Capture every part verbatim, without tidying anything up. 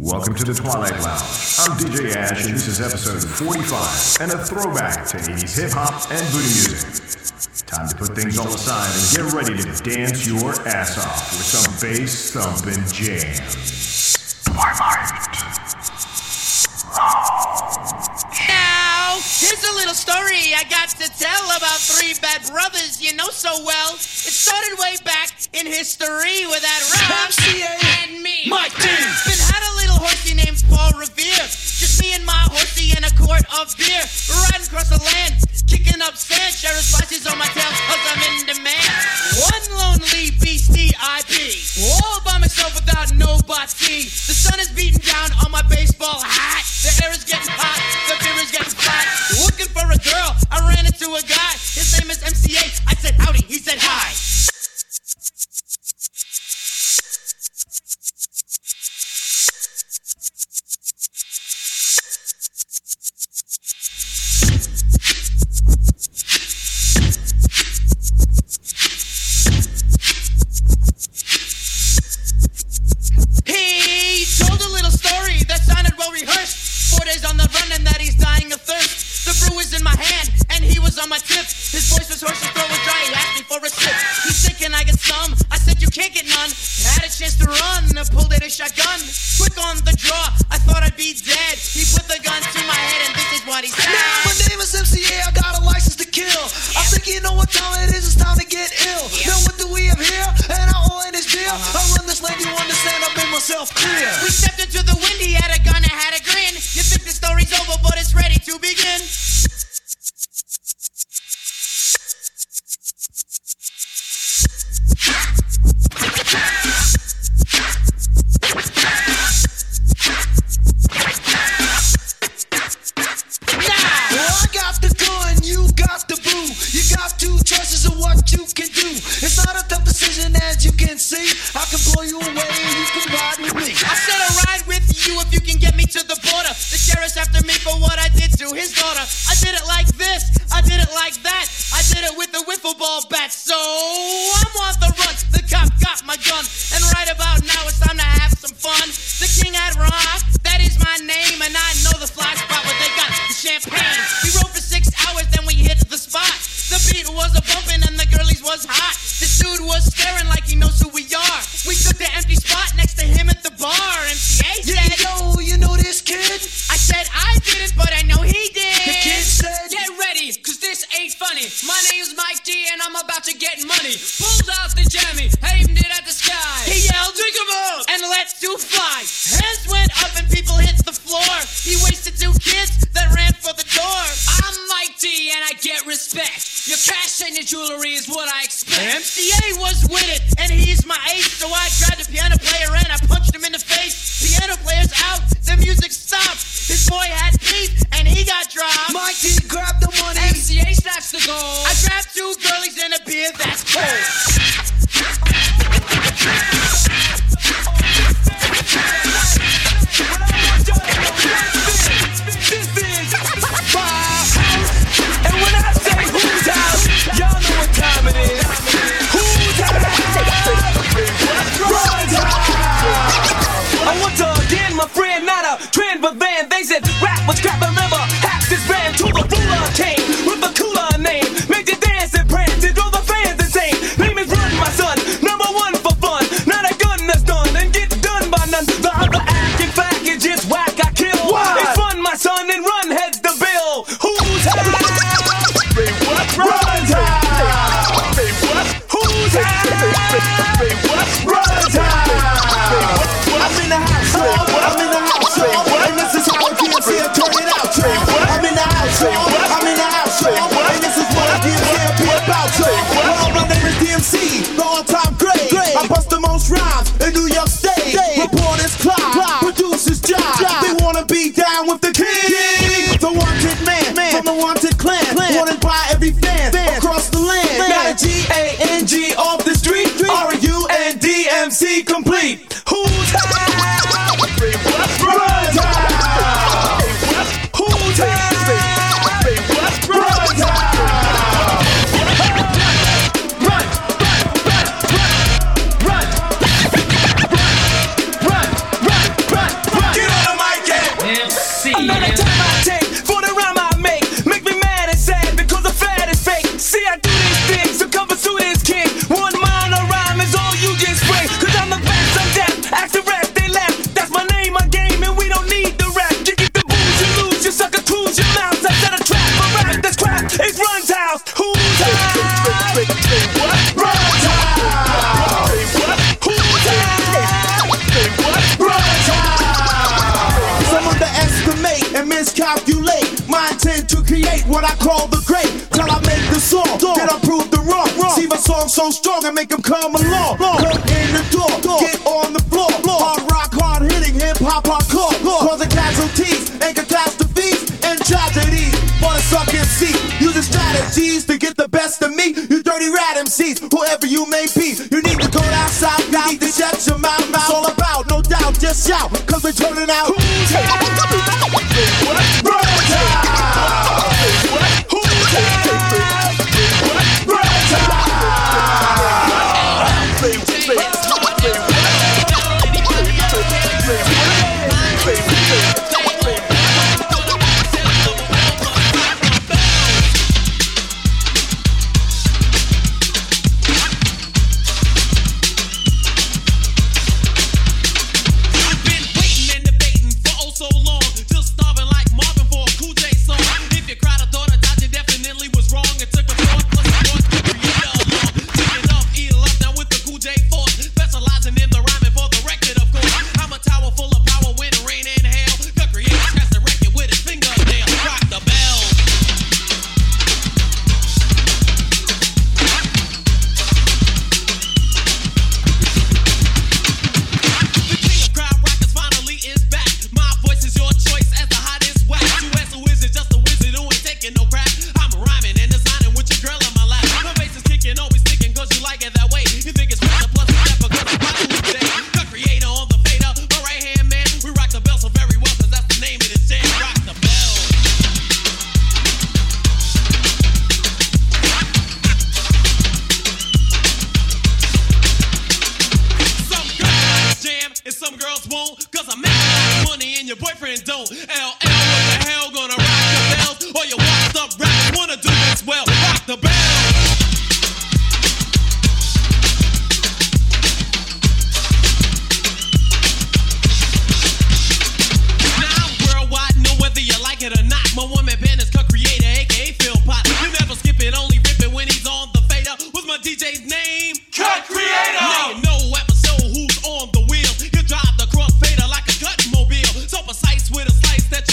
Welcome to the Twilight Lounge. I'm D J Ash, and this is episode forty-five, and a throwback to eighties hip-hop and booty music. Time to put things all aside and get ready to dance your ass off with some bass thumping jams. Twilight. Now, here's a little story I got to tell about three bad brothers you know so well. It started way back in history with that Rob, M C A, and me, Mike D. Been had a little horsey named Paul Revere. Just me and my horsey in a quart of beer. Riding across the land, kicking up sand. Sheriff's spices on my tail, cause I'm in demand. One lonely beastie I be, all by myself without nobody. The sun is beating down on my baseball hat. The air is getting hot, the beer is getting flat. Looking for a girl, I ran into a guy. His name is M C A, I said howdy, he said hi. Say what? I'm in the house, say what? I'm in the house, say what? And this is what I give. miscalculate. My intent to create what I call the great. Till I make the song, then I prove the wrong. See my song so strong and make them come along. Come in the door, get on the floor. Hard rock, hard hitting, hip hop, hardcore. Causing casualties and catastrophes and tragedies for the suck M C. Using strategies to get the best of me. You dirty rat M Cs, whoever you may be. You need to go outside, you need to shut your mouth. It's all about, no doubt, just shout, cause we're turning out.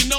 Know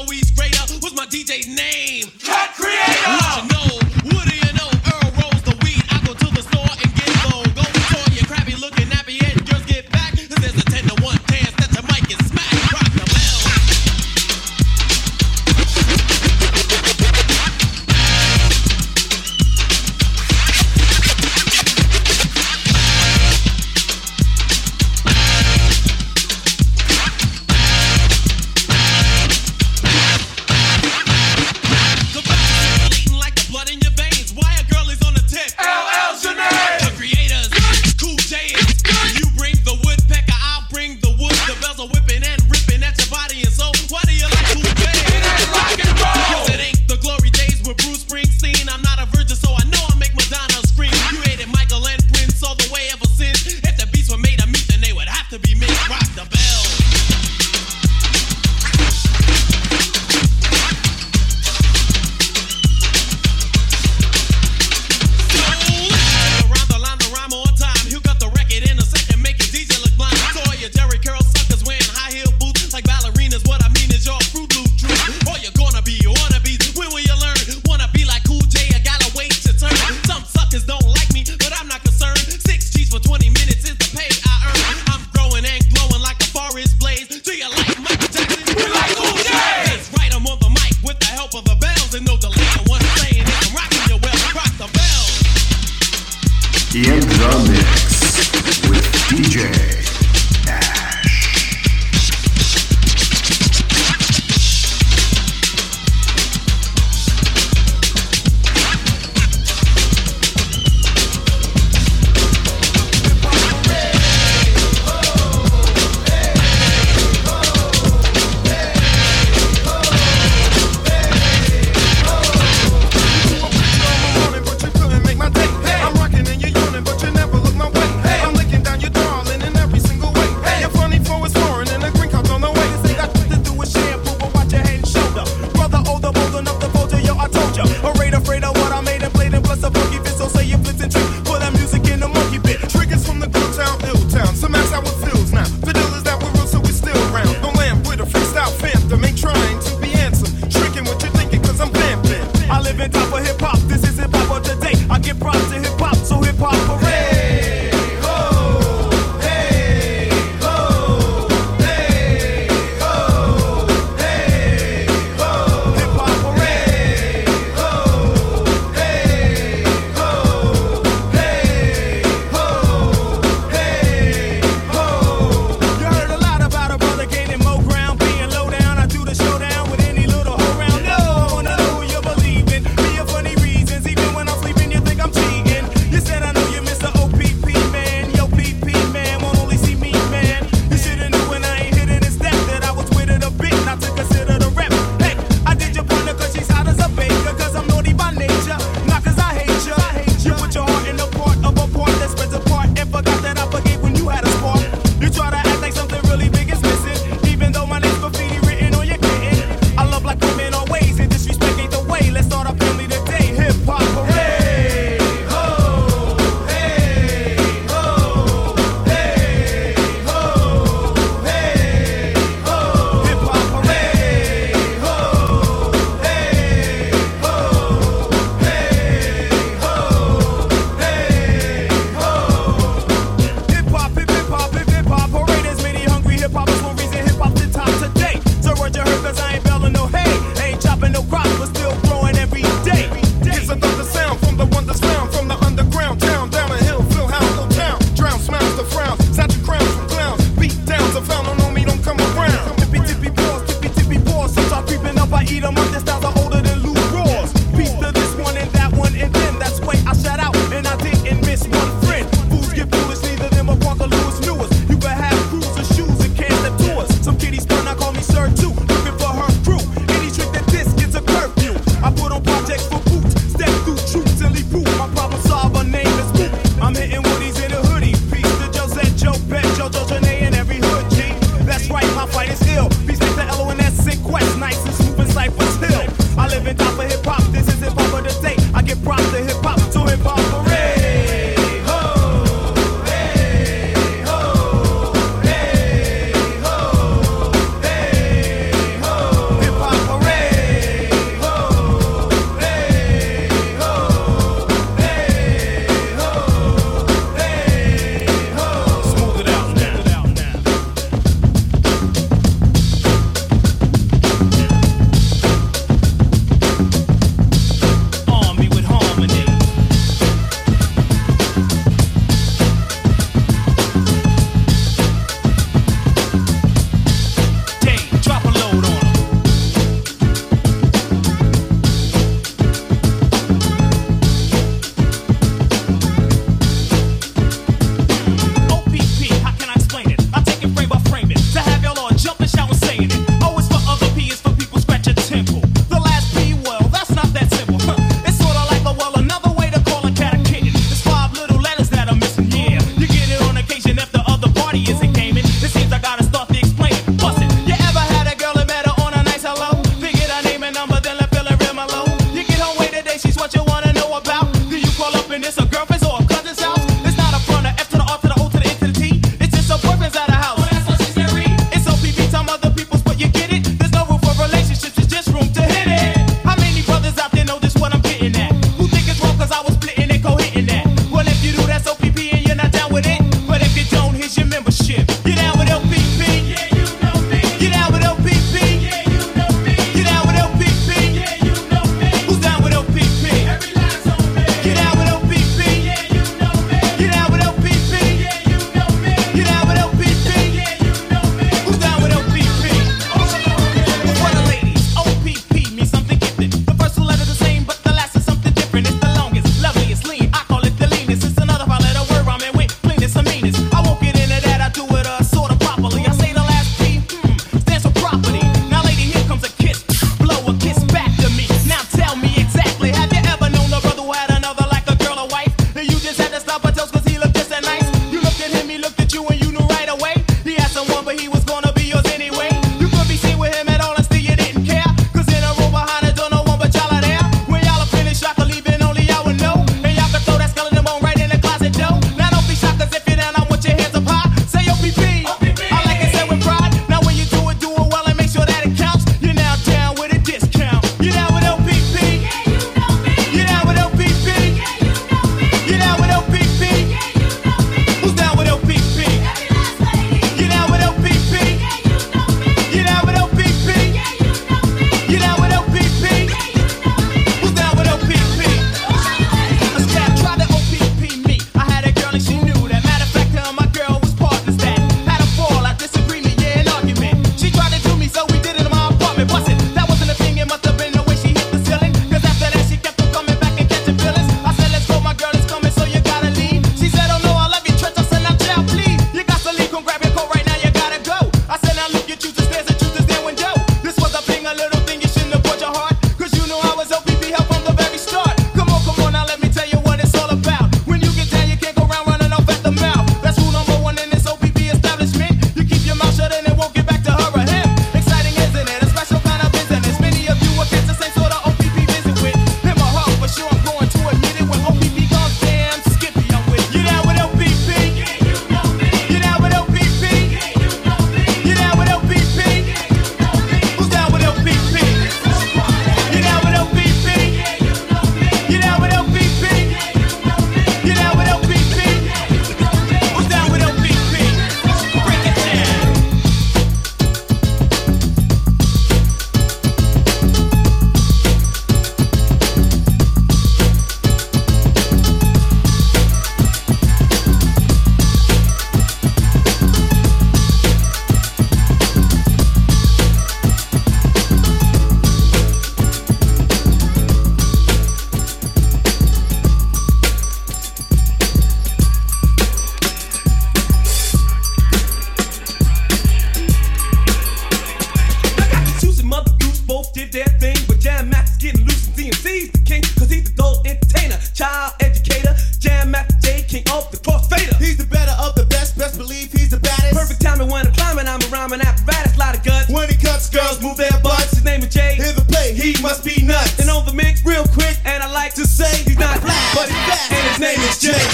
lot of guts. When he cuts, girls move their butts. His name is Jay. Hear the play, he must be nuts. And on the mix, real quick, and I like to say he's not black, but he's fat, and his name is Jay.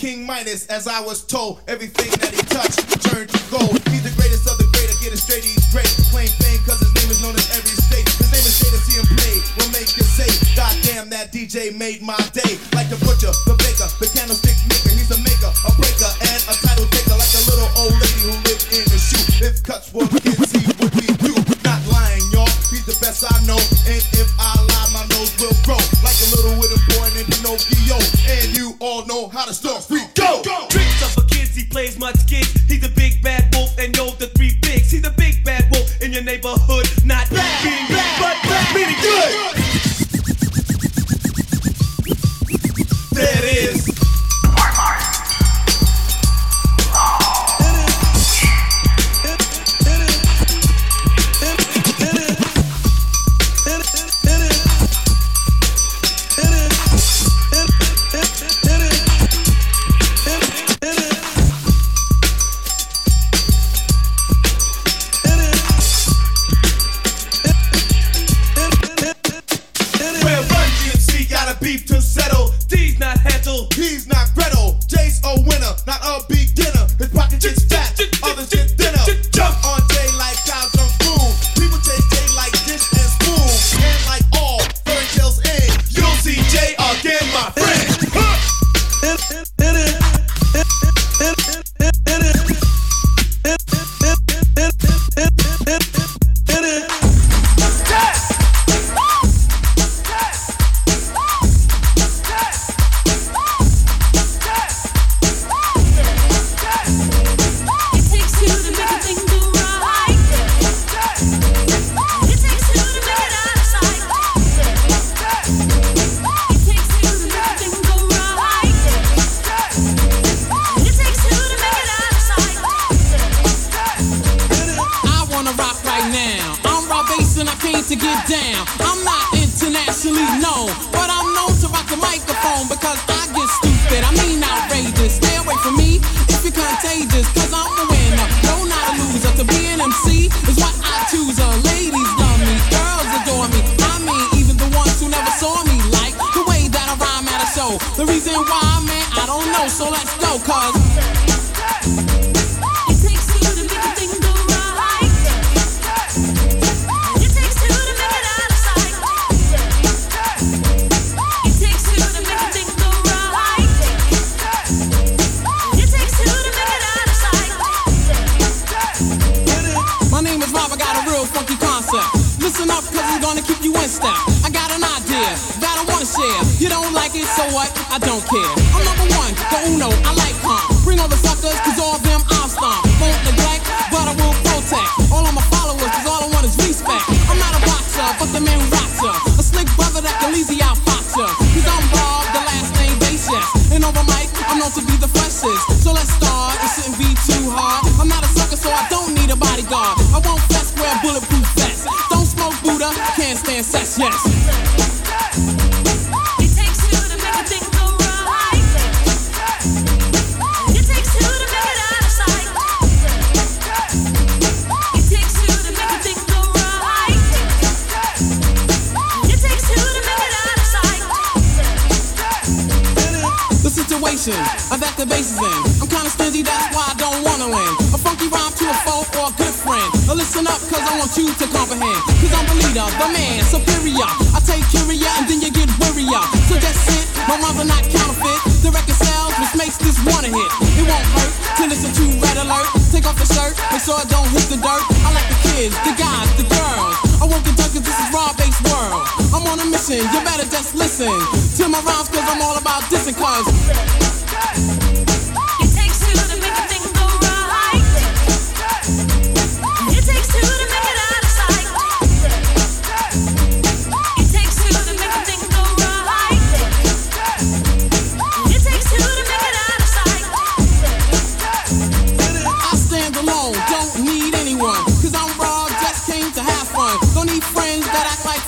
King Midas, as I was told, everything that he touched turned to gold. He's the greatest of the great, I get it straight, he's great. Plain thing, cause his name is known in every state. His name is great to see him play, will make you say, God damn, that D J made my day. Like the butcher, the baker, the candlestick maker, he's a maker, a breaker, and a title taker. Like a little old lady who lived in a shoe. If cuts were kids, he would be you. Not lying, y'all, he's the best I know. And if I lie, my nose will grow. Like a little widow boy in Pinocchio. And you all know how to start. Plays much gigs, he's a big bad wolf, and yo, the three bigs. He's a big bad wolf in your neighborhood, not black, being black, but black, meaning good. There it is.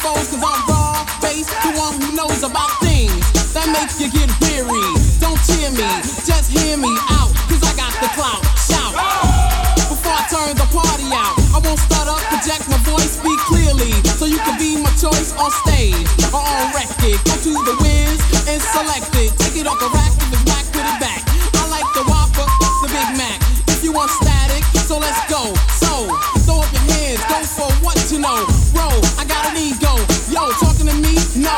phones, cause I'm raw, bass, the one who knows about things that make you get weary. Don't cheer me, just hear me out, cause I got the clout, shout. Before I turn the party out, I won't stutter, project my voice, speak clearly, so you can be my choice on stage, or on record. Go to the whiz and select it, take it off the rack, give it back, put it back. I like the Whopper, the Big Mac, if you want static, so let's go. So, throw up your hands, go for what you know. Bro, I got an ego. Yo, talking to me? No.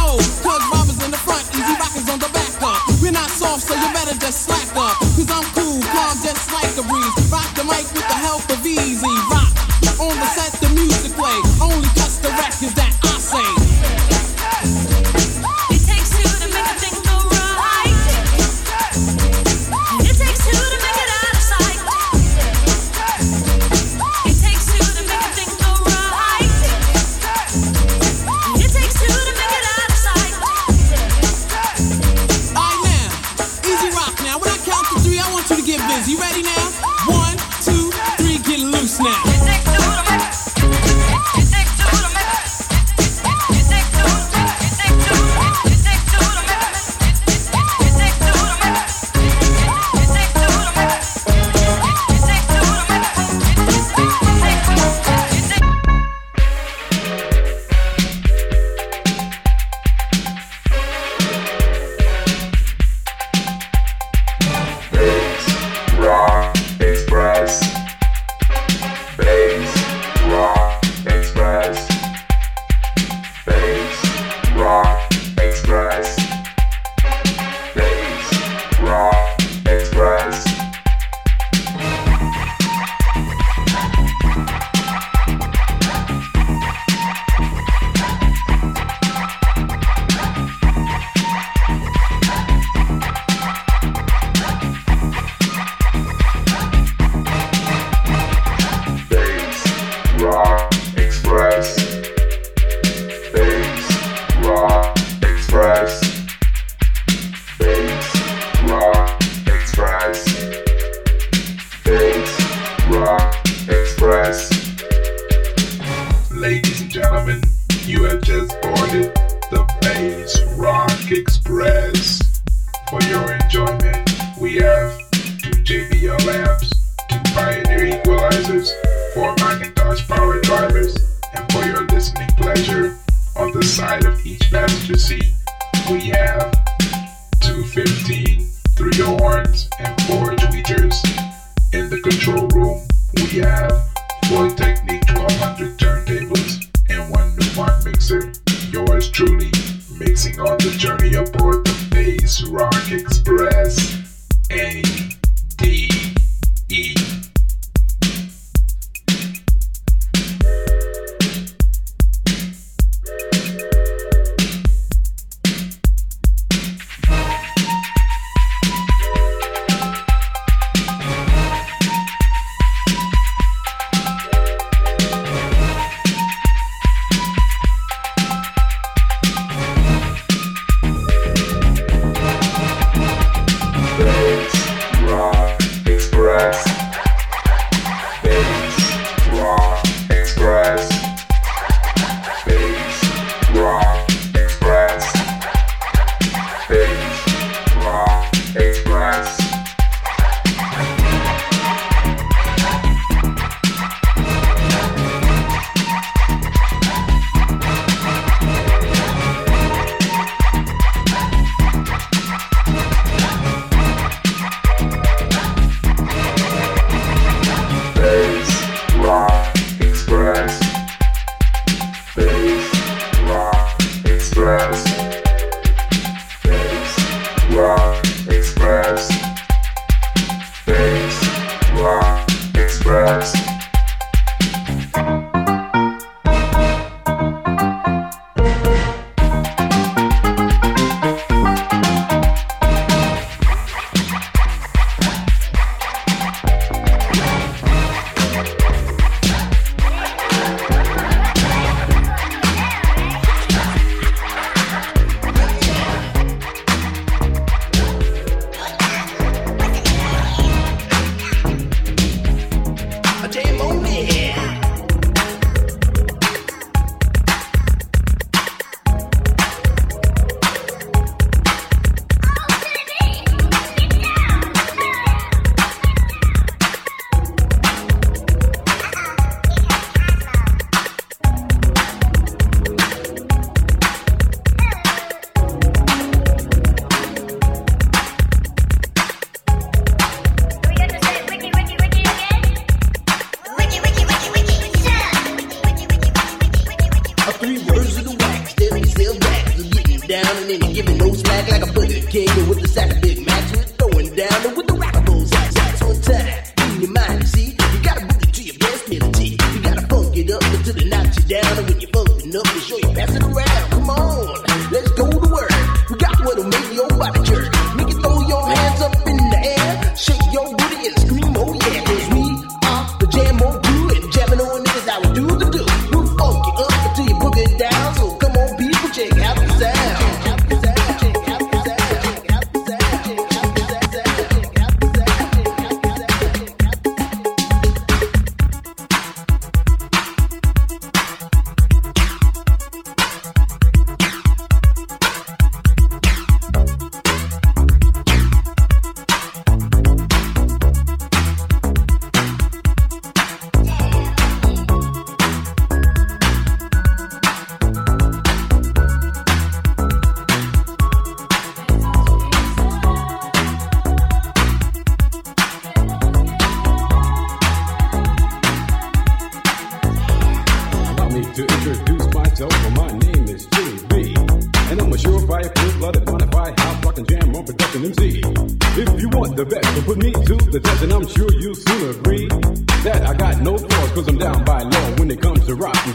Oh, cause Robbers in the front, easy rockers on the back up. We're not soft, so you better just slack up. Cause I'm cool, calm, just like the breeze. Rock the mic with the help of easy rock. On the set, the music play. Only cuts the records that I say. You ready now? One, two, three, get loose now.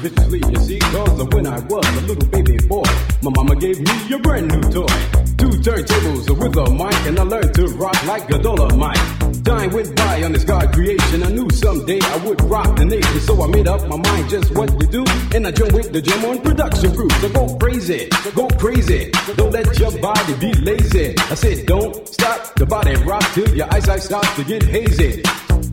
didn't sleep, you see, cause when I was a little baby boy, my mama gave me a brand new toy. Two turntables with a mic, and I learned to rock like a dollar mic. Time went by on this God creation, I knew someday I would rock the nation, so I made up my mind just what to do, and I joined with the Jam on production crew. So go crazy, go crazy, don't let your body be lazy. I said don't stop the body rock till your eyesight starts to get hazy.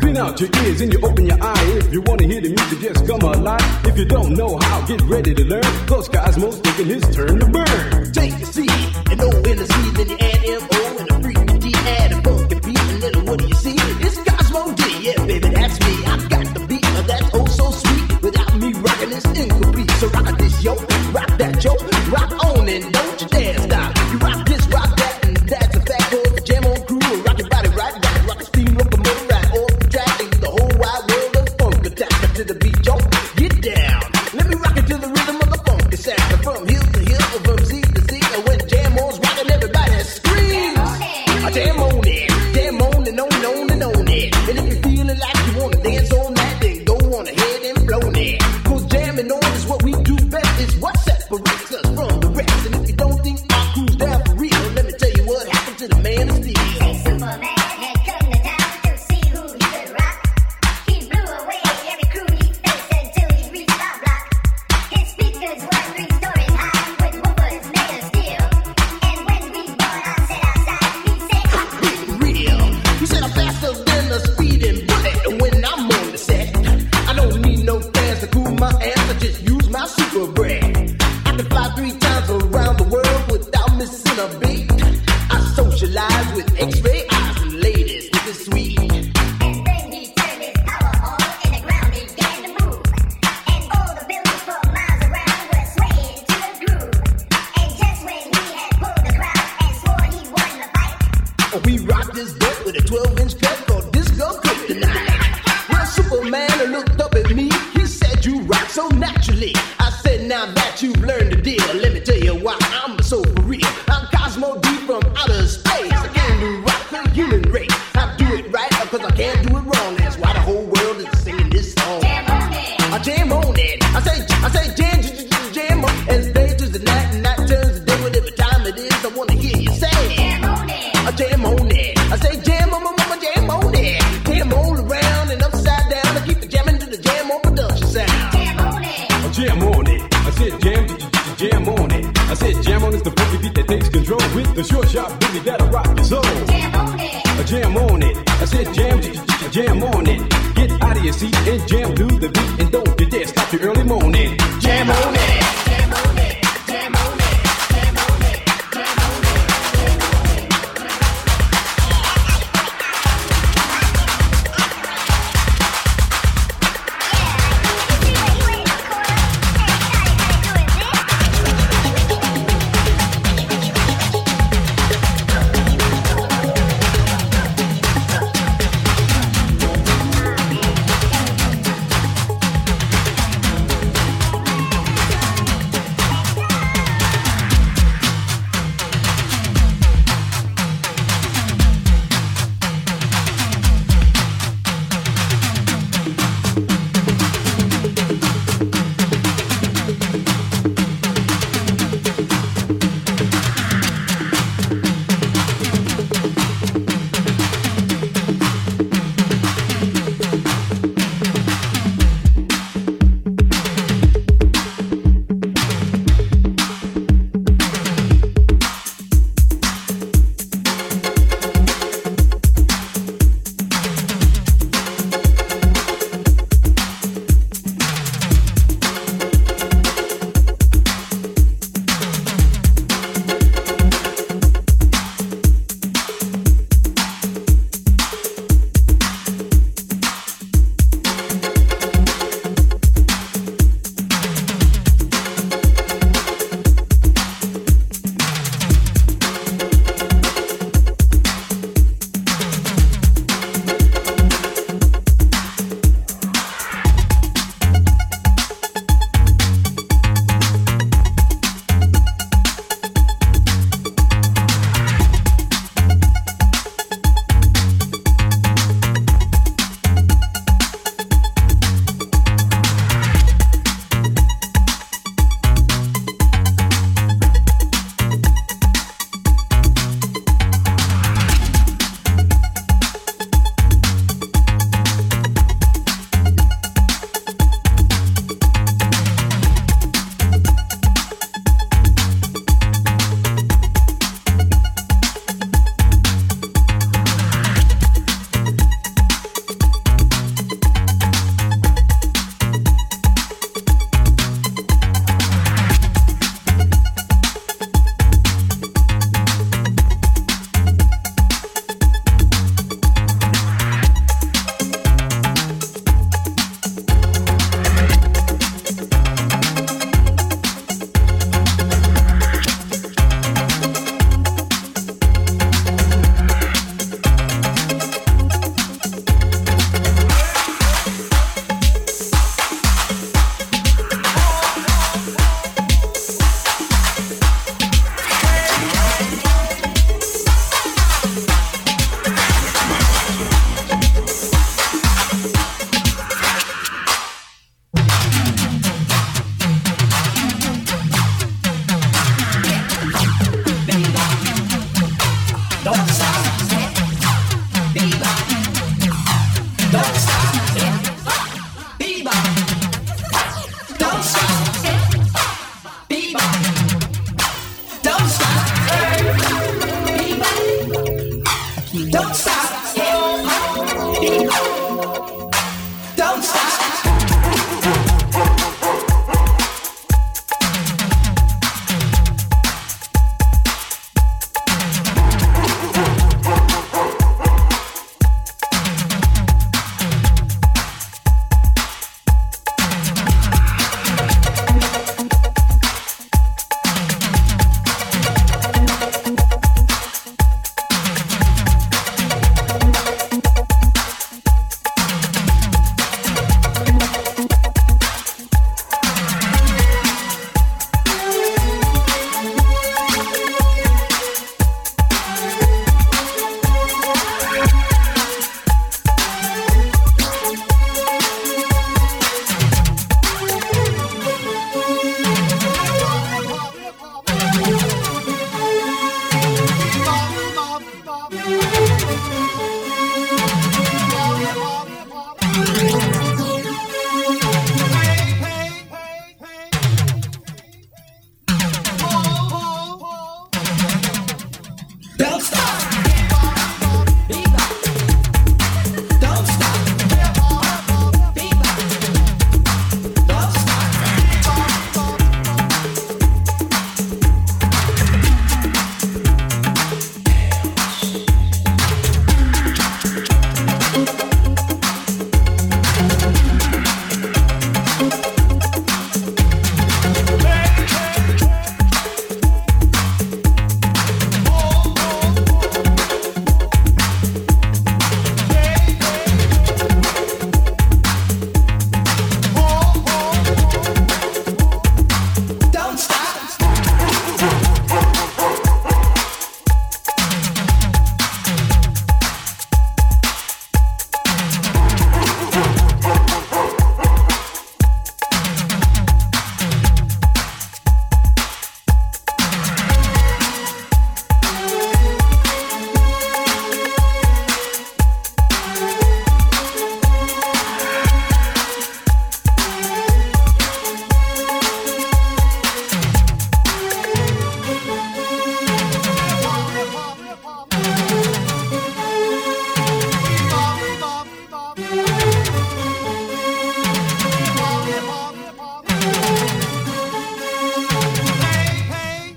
Clean out your ears and you open your eye. If you want to hear the music, just come alive. If you don't know how, get ready to learn. Cause Cosmo's taking his turn to burn. Take the C and O and the C, then you add M O and the freaking D. Add a funky beat and then what do you see? It's Cosmo D, yeah baby, that's me. I've got the beat of that oh so sweet. Without me rocking, it's incomplete. So rock this yo, rock that yo, rock on and don't you dare stop. You rock this, rock that, and that's a fact. Cause the Jam on crew will rock your body right back. Rock a steam locomotive.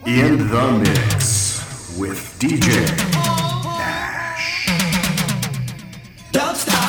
In the mix with D J Ash. Don't stop.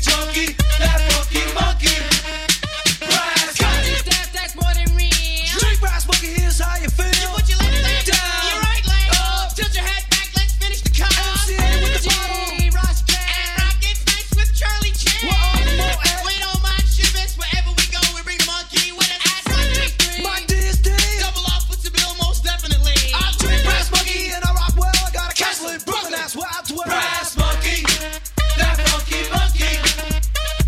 junkie, that funky monkey. Rise, cause that, that's more than real. Drink, rise, monkey, here's how you feel. You put your left leg down, your right leg up, tilt your head back, let's finish the count. M C A with the bottle, Ross Jack, and Rockets nights with Charlie Chan. We're all the more at. We don't mind shivers wherever we go. We bring the monkey with an ass like three. Mike D is dead, double off with the bill, most definitely. I drink, rise, monkey, and I rock well. I got a castle in Brooklyn, that's where I dwell. Rise, monkey. That funky monkey,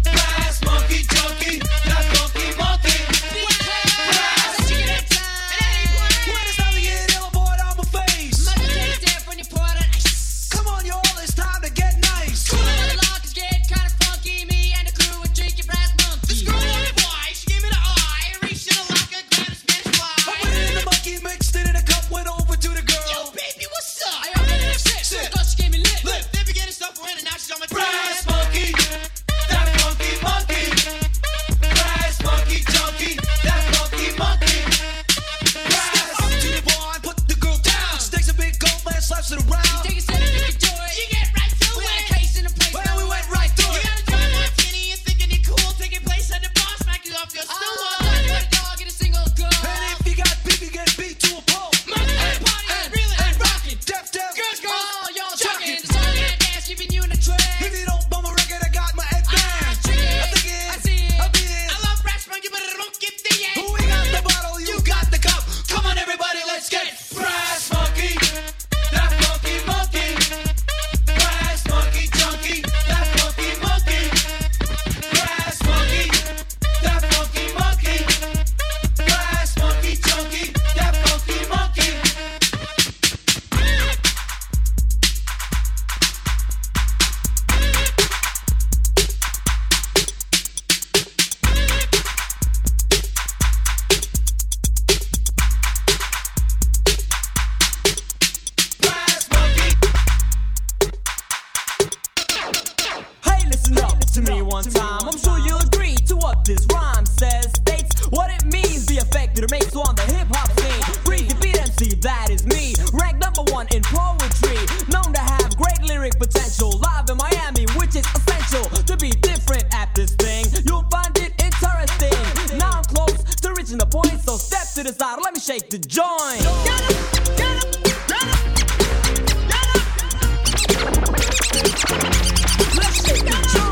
brass monkey junkie. That funky monkey, brass. That chicken at time. When it's time to get ill, boy, on my face. Must take that from your part of ice. Come on, y'all, it's time to get nice. Cool on the lock is getting kind of funky. Me and the crew would drink your brass monkey. The screw on the boy, she gave me the eye. Reached in the locker, grabbed a Spanish fly. I put it in the monkey, mixed it in a cup, went over to the girl. Yo, baby, what's up? I already upset. Shit, she gave me lip. Lip. They be getting stuff for it, and now she's on my. Brass monkey, that funky monkey. Brass monkey junkie, that funky monkey. Brass up to the bar and put the girl down. Stakes a big gold man, slaps it around. She take a sip, she can do it. She get right to we it. We had a case in the place. Well, we went right through it. You gotta drive martini and thinking you're cool. Taking place at the bar, smack you off your stool. Oh. I'm done with a dog and a single girl. And if you got beef, you get beat to a pole. Monkey and, and party and reeling and, and rocking. Deaf, deaf, girls, girls, all y'all chucking. The song and dance keeping you in the trance. If you don't bum around. Let's get it. Brass monkey, that funky monkey. Brass monkey junkie, that funky monkey. Brass monkey, that funky monkey. Brass monkey junkie, that funky monkey. This rhyme says, states what it means, the effect that it makes on the hip-hop scene. Read the beat M C, that is me, ranked number one in poetry, known to have great lyric potential, live in Miami, which is essential, to be different at this thing, you'll find it interesting. Now I'm close to reaching the point, so step to the side, let me shake the joint. Get up, get up, get up, get up. Let's shake the joint.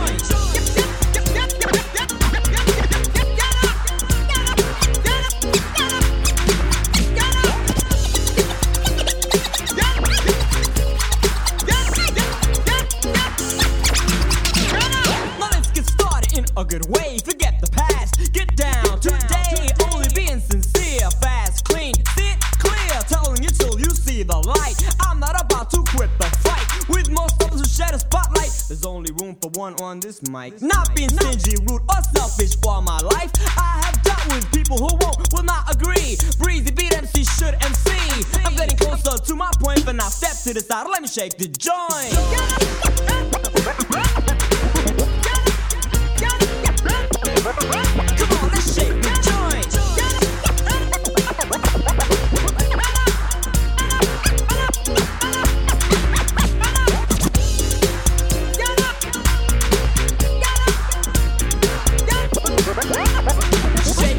A good way, forget the past, get down today, only being sincere, fast, clean, sit clear, telling you till you see the light, I'm not about to quit the fight, with most others who share the spotlight, there's only room for one on this mic, not being stingy, rude, or selfish for my life, I have dealt with people who won't, will not agree, breezy beat M C should M C, I'm getting closer to my point, but now step to the side, let me shake the joint. Come on, let's shake the joint. Shake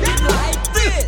it like this.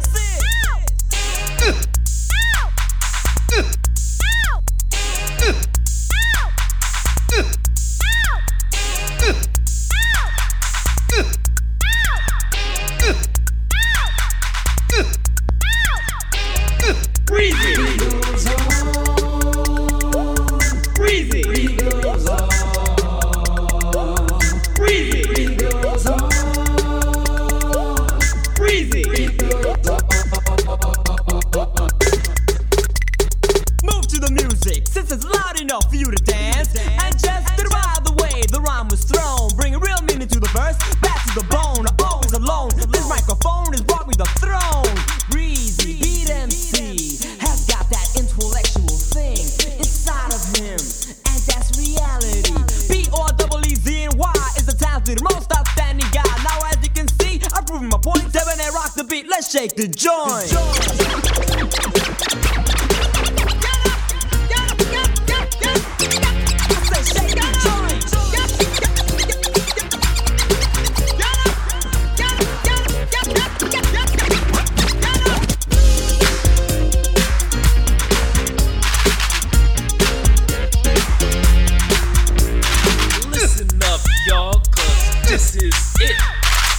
this is it.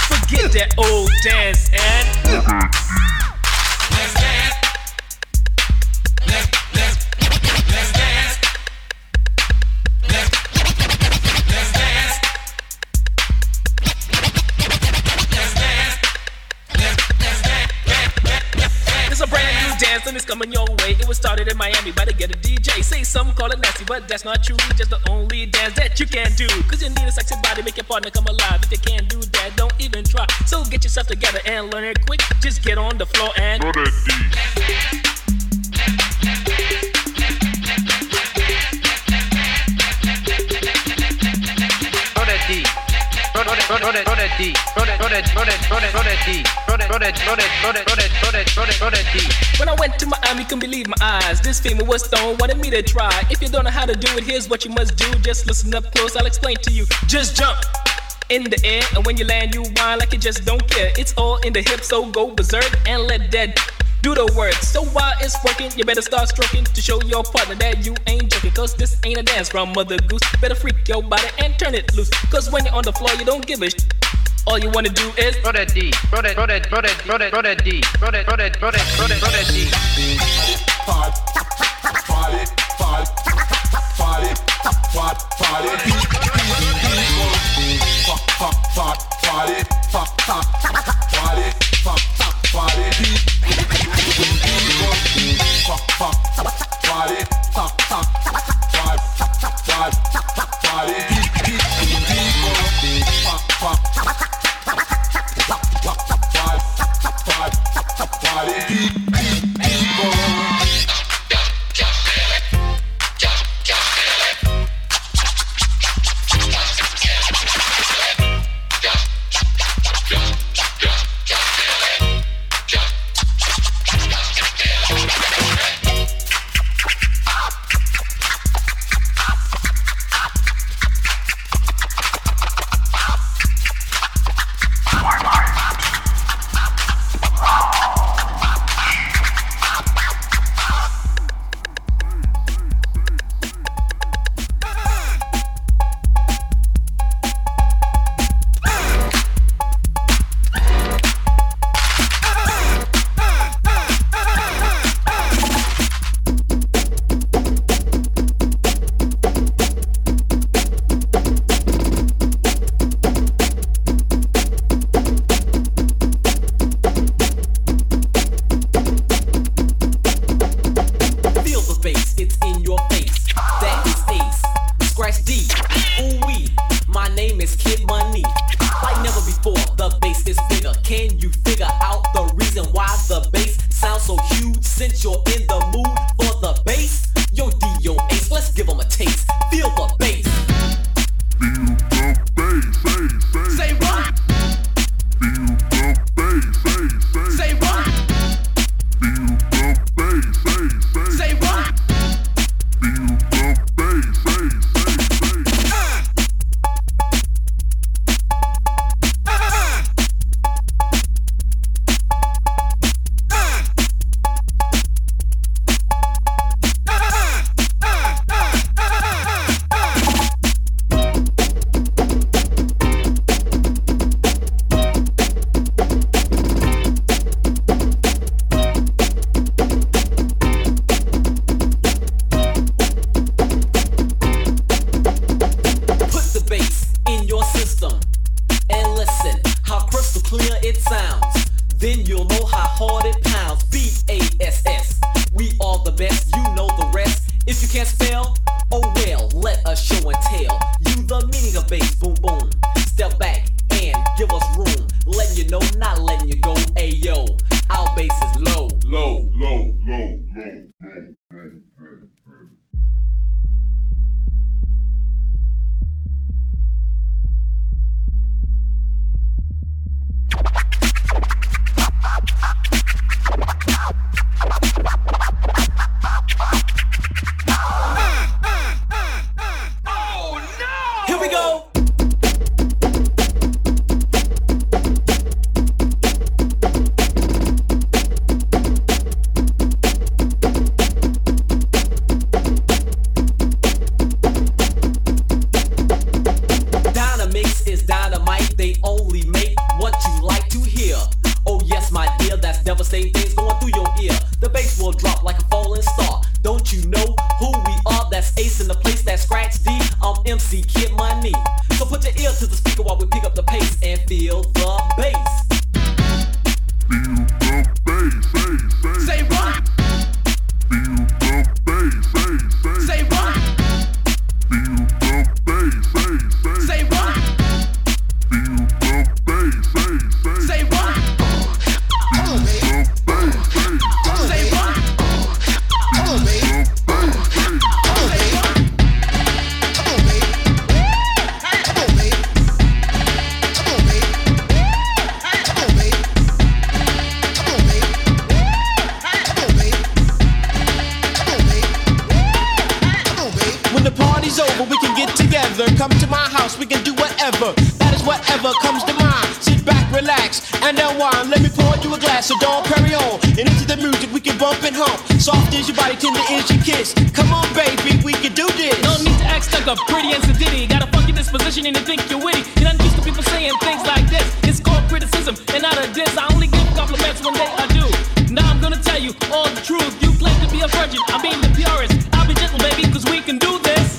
Forget that old dance and let's dance. Let's let's let's dance. Let's let's dance. Let's dance. Let's let's dance. It's a brand new dance and it's coming your way. It was started in Miami by the Ghetto D J. Say some call it nasty, but that's not true. Just the only dance that you can do. Cause you need a sexy body, make your partner come alive. If they can't do that, don't even try. So get yourself together and learn it quick. Just get on the floor and go to D. D, throw that, throw that, throw that, throw that, throw that D, throw that, throw that, throw that, throw that, throw that, throw that, throw that, throw that D. When I went to Miami, couldn't believe my eyes. This female was stoned, wanted me to try. If you don't know how to do it, here's what you must do. Just listen up close, I'll explain to you. Just jump in the air, and when you land, you whine like you just don't care. It's all in the hip, so go berserk and let that do the work. So while it's working, you better start stroking to show your partner that you ain't joking. Cause this ain't a dance from Mother Goose. Better freak your body and turn it loose. Cause when you're on the floor, you don't give a sh- all you wanna do is throw that D, throw that, throw that, throw that, throw that, throw that D, throw that, throw that, throw that, throw that, throw that D. Five, five, five, five, five, five. Fuck, fuck, five, fuck, fuck, five, fuck, fuck, five. the speaker while we pick up the pace and feel the bass. Feel the bass, bass, bass. Say what? Feel the bass, bass, bass. Say what? Feel the bass, bass, bass. Say what? Feel the bass, bass, bass. Say what? Feel the bass, bass, bass. Say what? Feel the bass, bass, bass. Come to my house, we can do whatever. That is whatever comes to mind. Sit back, relax, and unwind. Let me pour you a glass, so don't carry on. And into the music, we can bump and hump. Soft is your body, tender is your kiss. Come on, baby, we can do this. No need to act stuck up, pretty and sedity. Got a funky disposition and you think you're witty. You're not used to people saying things like this. It's called criticism and not a diss. I only give compliments when they are due. Now I'm gonna tell you all the truth. You claim to be a virgin, I mean the purest. I'll be gentle, baby, cause we can do this.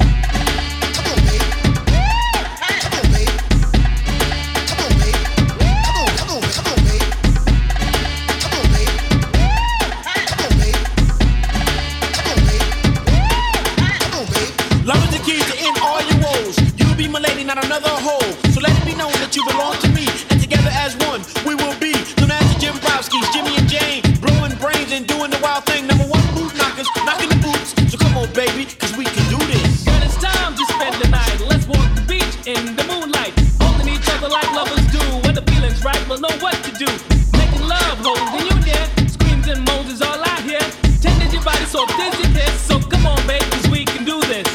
Not another hole, so let it be known that you belong to me, and together as one, we will be known as the Jim Browskis, Jimmy and Jane, blowing brains and doing the wild thing. Number one, boot knockers, knocking the boots. So come on, baby, cause we can do this. Girl, it's time to spend the night. Let's walk the beach in the moonlight, holding each other like lovers do. When the feeling's right, we'll know what to do. Making love, holding you near, screams and moans is all I hear. Tending your body so dizzy, this. So come on, baby, cause we can do this.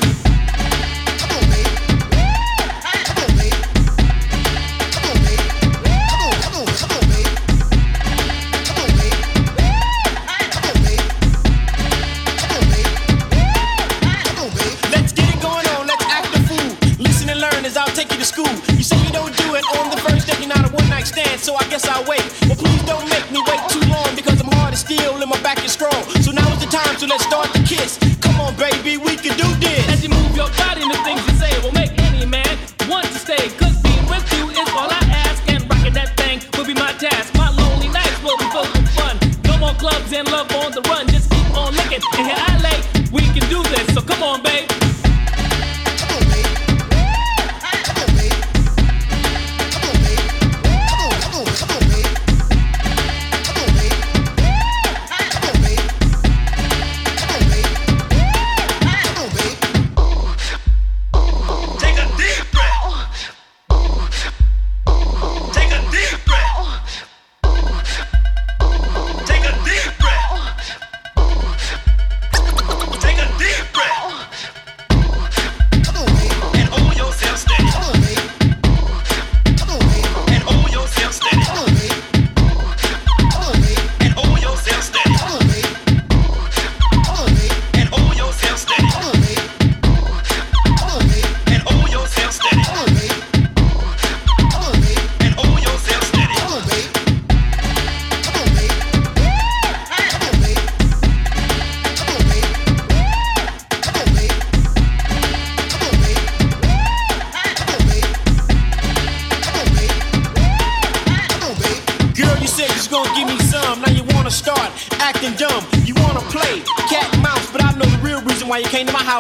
You say you don't do it on the first day, you're not a one night stand, so I guess I'll wait. But please don't make me wait too long, because I'm hard as steel and my back is strong. So now is the time, so let's start the kiss. Come on, baby, we can do this. As you move your body and the things you say will make any man want to stay. Cause being with you is all I ask, and rocking that thing will be my task. My lonely nights will be filled with fun. No more clubs and love on the run, just keep on licking. And here I lay, we can do this, so come on, baby.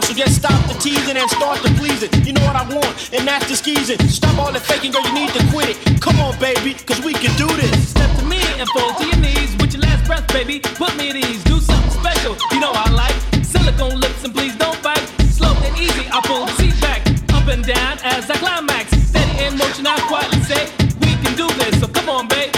So just stop the teasing and start the pleasing. You know what I want, and that's the skeezing. Stop all the faking, girl, you need to quit it. Come on, baby, cause we can do this. Step to me and fold to your knees. With your last breath, baby, put me at ease. Do something special, you know I like. Silicone lips and please don't bite. Slow and easy, I pull the seat back. Up and down as I climax. Steady in motion, I quietly say, we can do this, so come on, baby.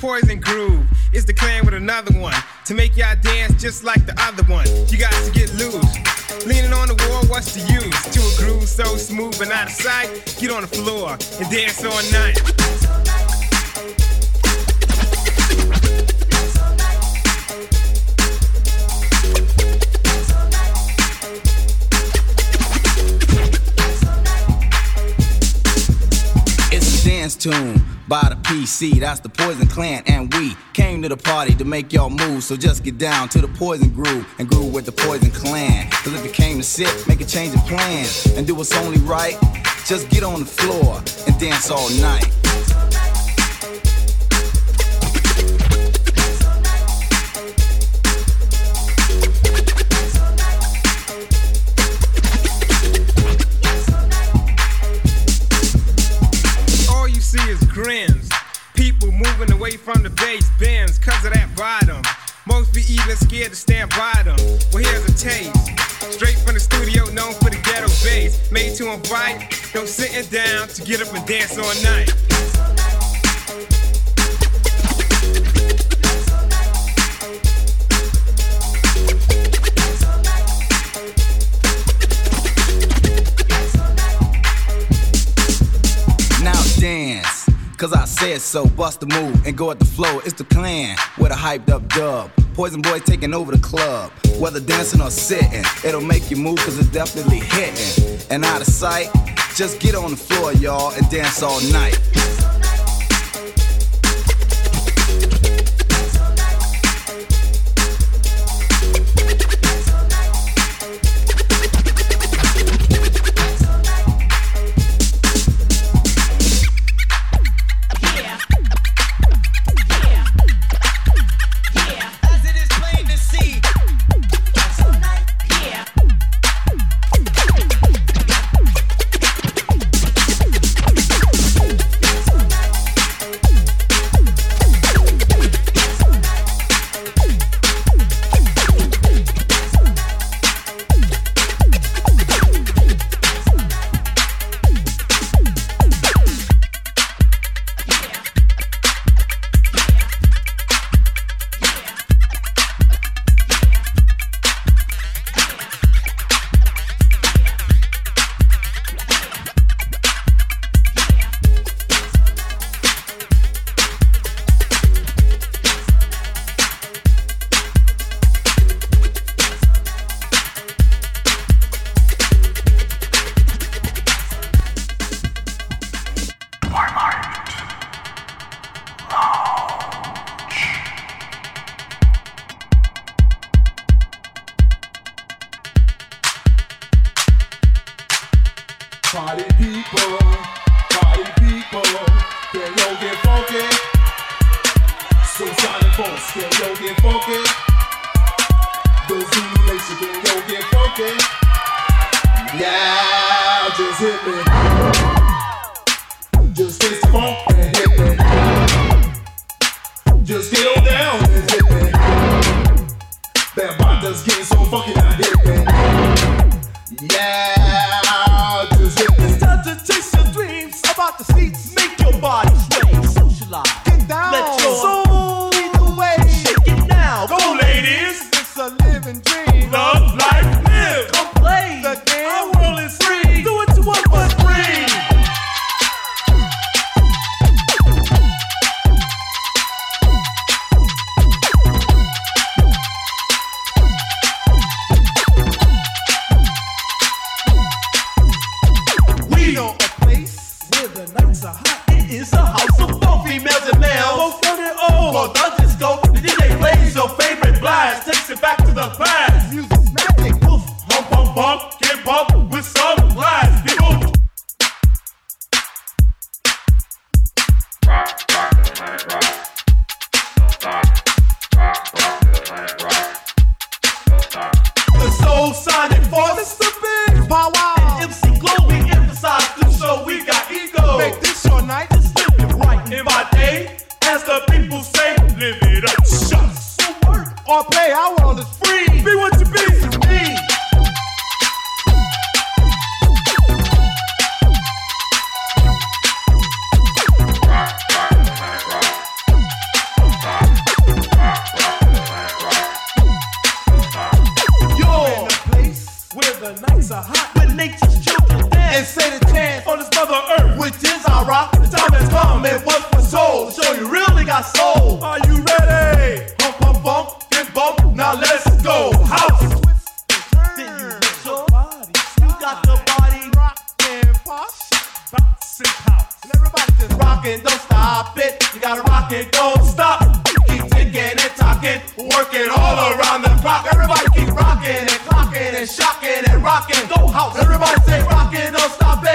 Poison groove is the clan with another one to make y'all dance just like the other one. You guys get loose. Leaning on the wall, what's the use? To a groove so smooth and out of sight, get on the floor and dance all night. It's a dance tune by the P C, that's the Poison Clan, and we came to the party to make y'all move. So just get down to the Poison groove and groove with the Poison Clan. Cause if you came to sit, make a change of plans and do what's only right, just get on the floor and dance all night. Grins, people moving away from the bass bends cause of that bottom. Most be even scared to stand by them. Well, here's a taste, straight from the studio, known for the ghetto bass. Made to invite, don't sitting down to get up and dance all night. Cause I said so, bust the move and go at the flow. It's the Clan with a hyped up dub. Poison Boy taking over the club. Whether dancing or sitting, it'll make you move cause it's definitely hitting. And out of sight, just get on the floor, y'all, and dance all night. Right. In my day, as the people say, live it up. stop, sit house. And everybody just rockin', don't stop it. You gotta rock it, don't stop. Keep tickin' and talkin', working all around the clock. Everybody keep rockin' and clockin' and shockin' and rockin'. Go house, everybody say rockin', don't stop it.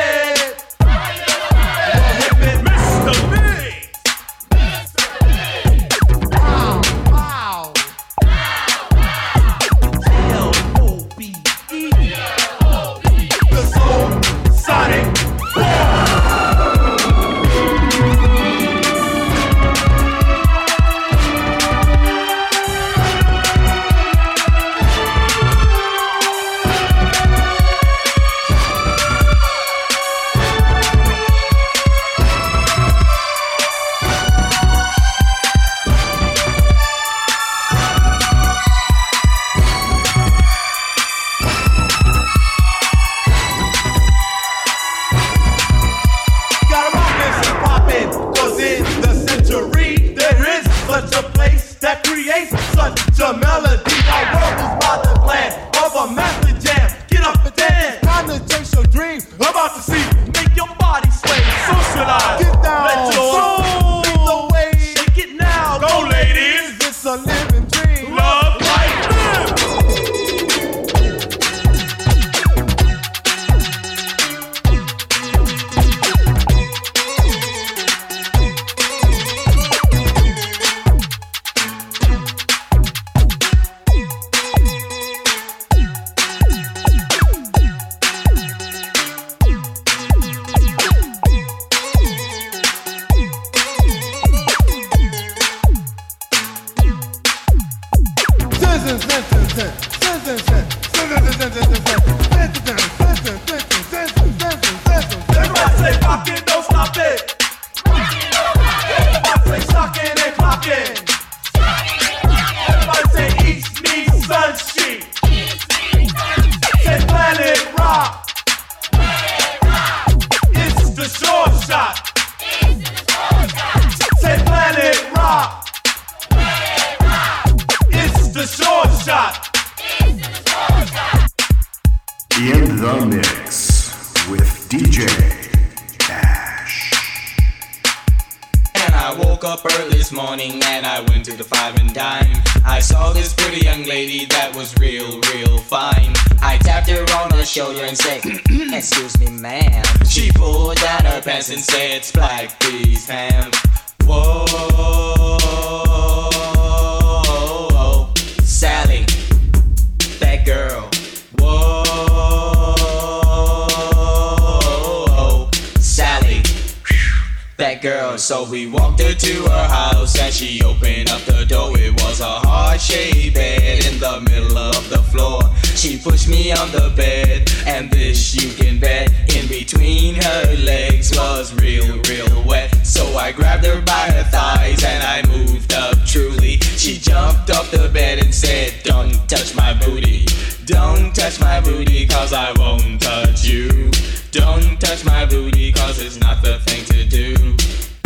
So we walked her to her house and she opened up the door. It was a heart-shaped bed in the middle of the floor. She pushed me on the bed, and this you can bet, in between her legs was real, real wet. So I grabbed her by her thighs and I moved up truly. She jumped off the bed and said, "Don't touch my booty. Don't touch my booty, cause I won't touch you. Don't touch my booty, cause it's not the thing to do."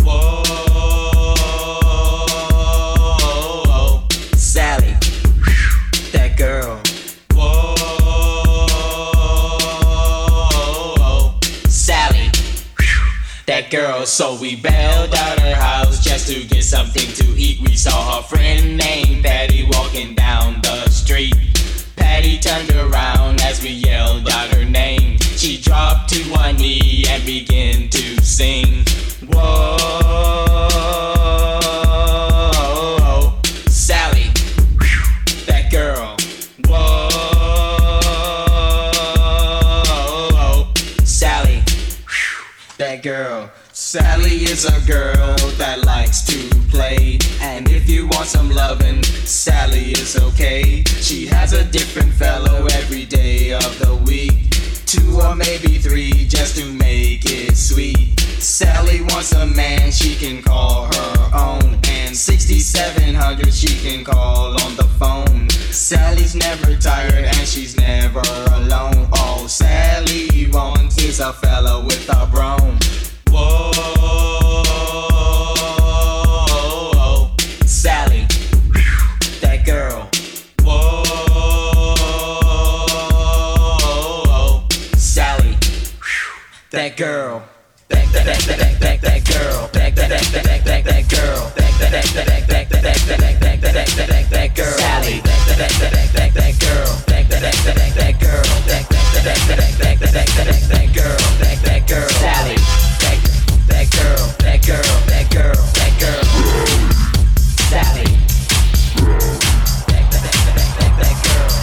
Whoa, oh, oh, Sally, that girl. Whoa, oh, oh, Sally, that girl. So we bailed out her house just to get something to eat. We saw her friend named Patty walking down the street. Patty turned around as we yelled out her name. She dropped to one knee and began to sing. Whoa, Sally, that girl. Whoa, Sally, that girl. Sally is a girl that likes to play, and if you want some lovin', Sally is okay. She has a different fellow every day of the week, two or maybe three, just to make it sweet. Sally wants a man she can call her own, and sixty-seven hundred she can call on the phone. Sally's never tired and she's never alone. All Sally wants is a fella with a brome. Whoa, Sally, that girl. Whoa, Sally, that girl. that that that that that that girl, that that that that that that girl, that that that that that that that that that that girl, Sally, that that that that that that girl, that that that that that girl, that that that that that that that girl, that that girl, Sally, that that girl, that girl, that girl, that girl, Sally, that that that that that girl, that that that that girl.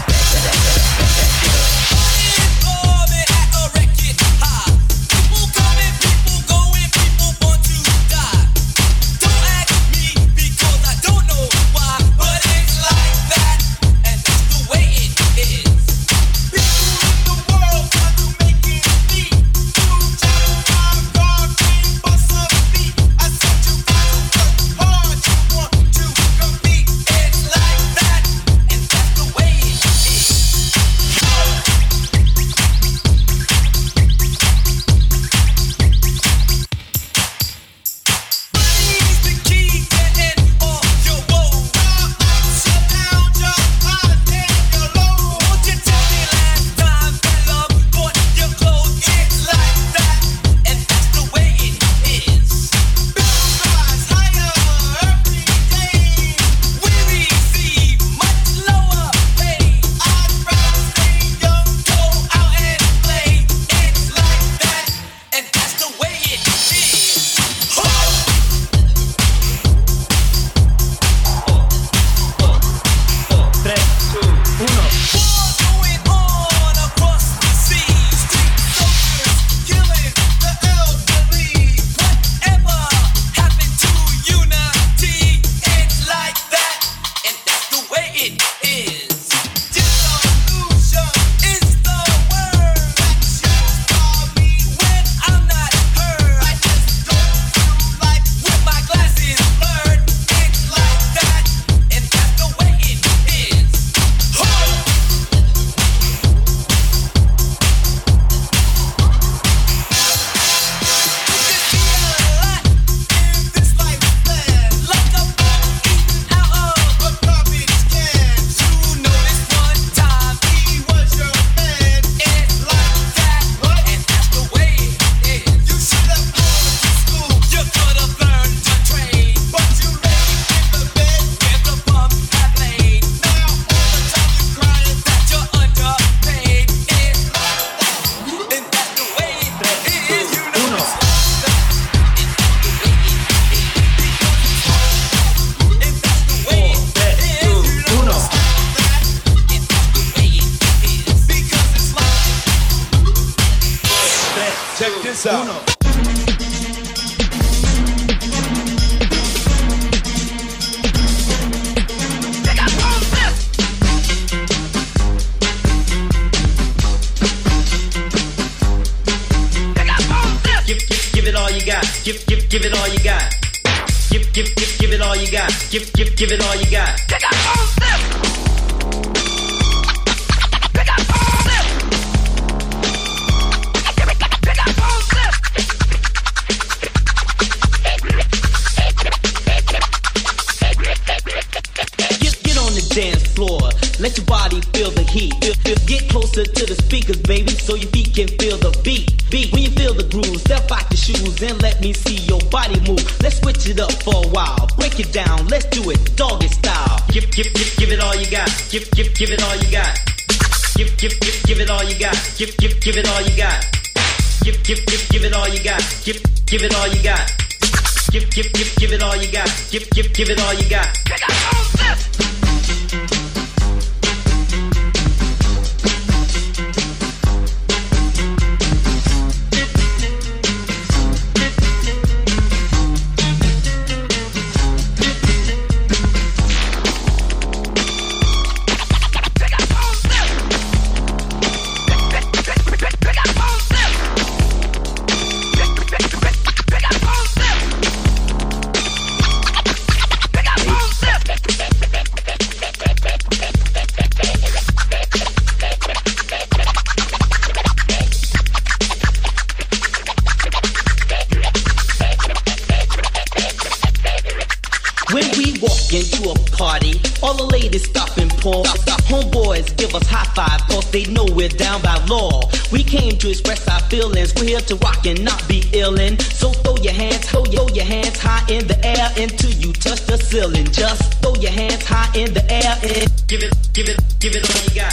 When we walk into a party, all the ladies stop and pause. Homeboys give us high five, cause they know we're down by law. We came to express our feelings, we're here to rock and not be illin'. So throw your hands, throw your hands high in the air until you touch the ceiling. Just throw your hands high in the air and give it, give it, give it all you got.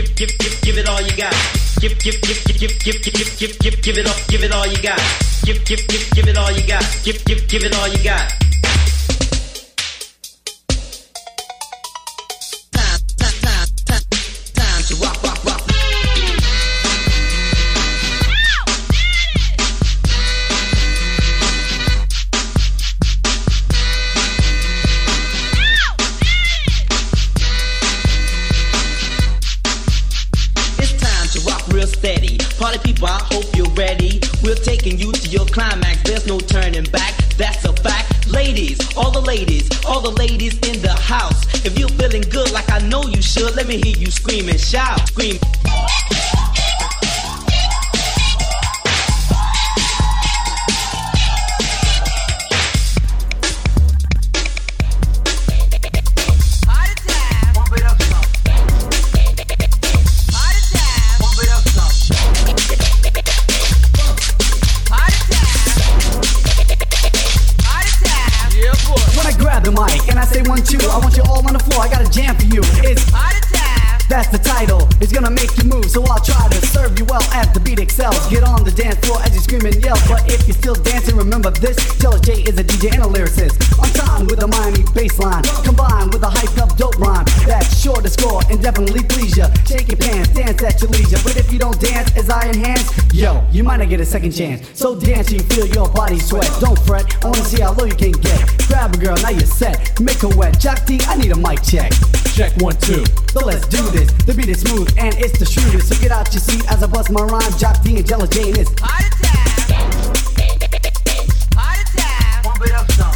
Give, give, give, give it all you got. Give, give, give, give, give, give, give, give, give, give it up, give it all you got. Give, give, give, give it all you got. Give, give, give it all you got. Climax, there's no turning back, that's a fact. Ladies, all the ladies, all the ladies in the house. If you're feeling good like I know you should, let me hear you scream and shout. Scream. So I'll try to serve you well as the beat excels. Get on the dance floor as you scream and yell. But if you're still dancing, remember this: Jealous J is a D J and a lyricist. On time with a Miami bass line, combined with a hyped up dope rhyme that's sure to score and definitely please ya. Shake your pants, dance at your leisure. But if you don't dance as I enhance, yo, you might not get a second chance. So dance, you feel your body sweat. Don't fret, I wanna see how low you can get. Grab a girl, now you're set. Make her wet. Jock D, I need a mic check. Check one, two. So let's do this. The beat is smooth and it's the shrewdest. So get out your seat as I bust my rhyme. Jock D and Jella Jane is hot attack. Hot attack. Pump it up some.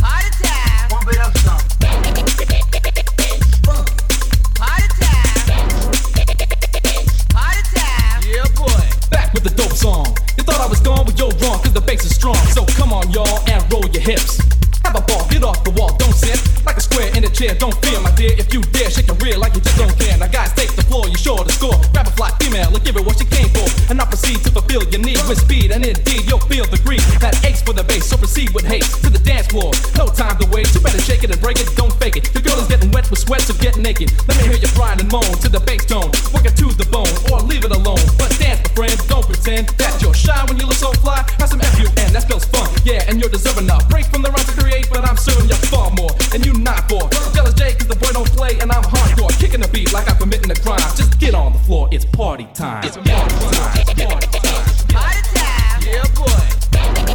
Hot attack. Pump it up some. Hot attack. Hot attack. Yeah, boy. Back with the dope song. You thought I was gone, but you're wrong, cause the bass is strong. So come on, y'all, and roll your hips. Have a ball, get off the wall, don't sit like a square in a chair, don't fear my dear. If you dare, shake your rear like you just don't care. Now guys, take the floor, you sure to score. Grab a fly female and give it what she came for. And I proceed to fulfill your need with speed. And indeed, you'll feel the greed that aches for the bass, so proceed with haste to the dance floor. No time to waste, you better shake it and break it, don't fake it. The girl is getting wet with sweat, so get naked. Let me hear you grind and moan to the bass tone. Work it to the bone, or leave it alone. But dance, my friend, don't pretend that you're shy when you look so fly. Have some F U N, that spells fun, yeah, and you're deserving a break from the right to create. But I'm serving you far more, and you not for Jealous J, cause the boy don't play, and I'm hardcore. Kicking the beat like I'm committing a crime. Just get on the floor, it's party time. It's party time, it's party time. Party time, yeah boy. Party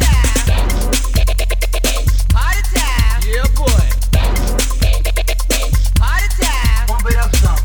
time. Party time, yeah boy. Party time. Pump it up some.